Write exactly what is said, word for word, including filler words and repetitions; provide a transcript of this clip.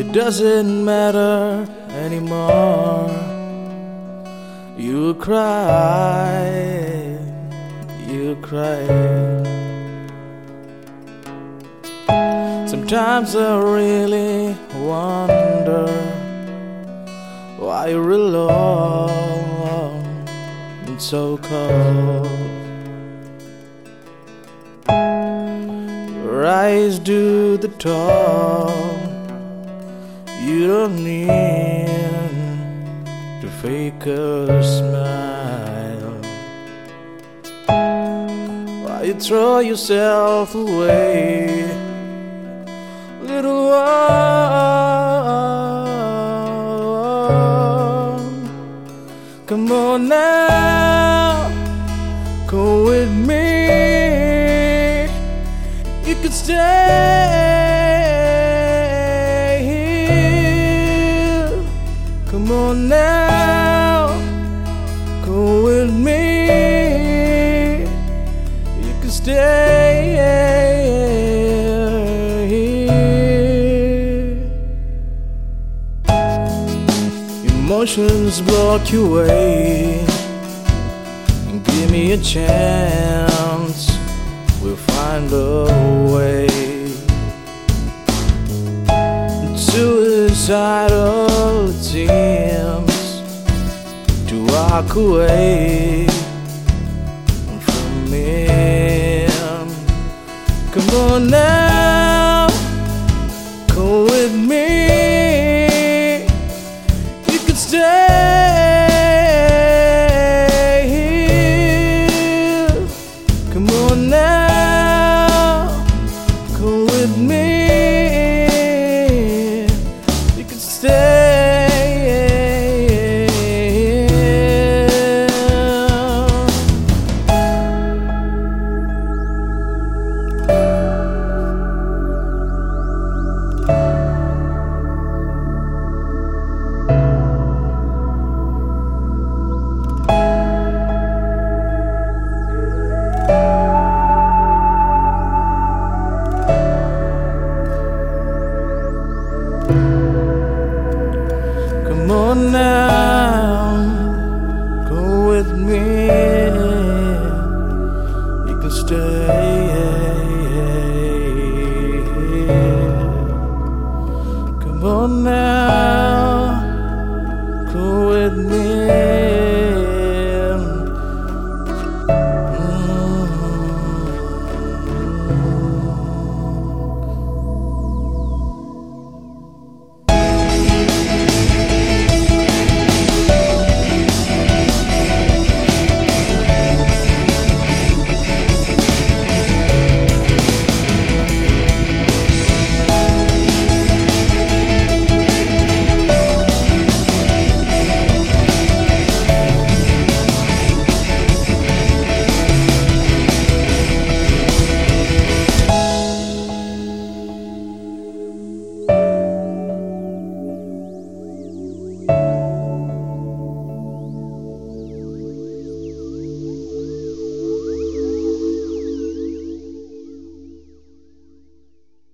It doesn't matter anymore. You cry, you cry. Sometimes I really wonder why you're alone and so cold. Your eyes do the talk. You don't need to fake a smile. Why you throw yourself away, little one? Come on now, go with me. You can stay. Come on now, go with me. You can stay here. Emotions block your way. Give me a chance, we'll find a way. Suicidal attempts to walk away from him. Come on now.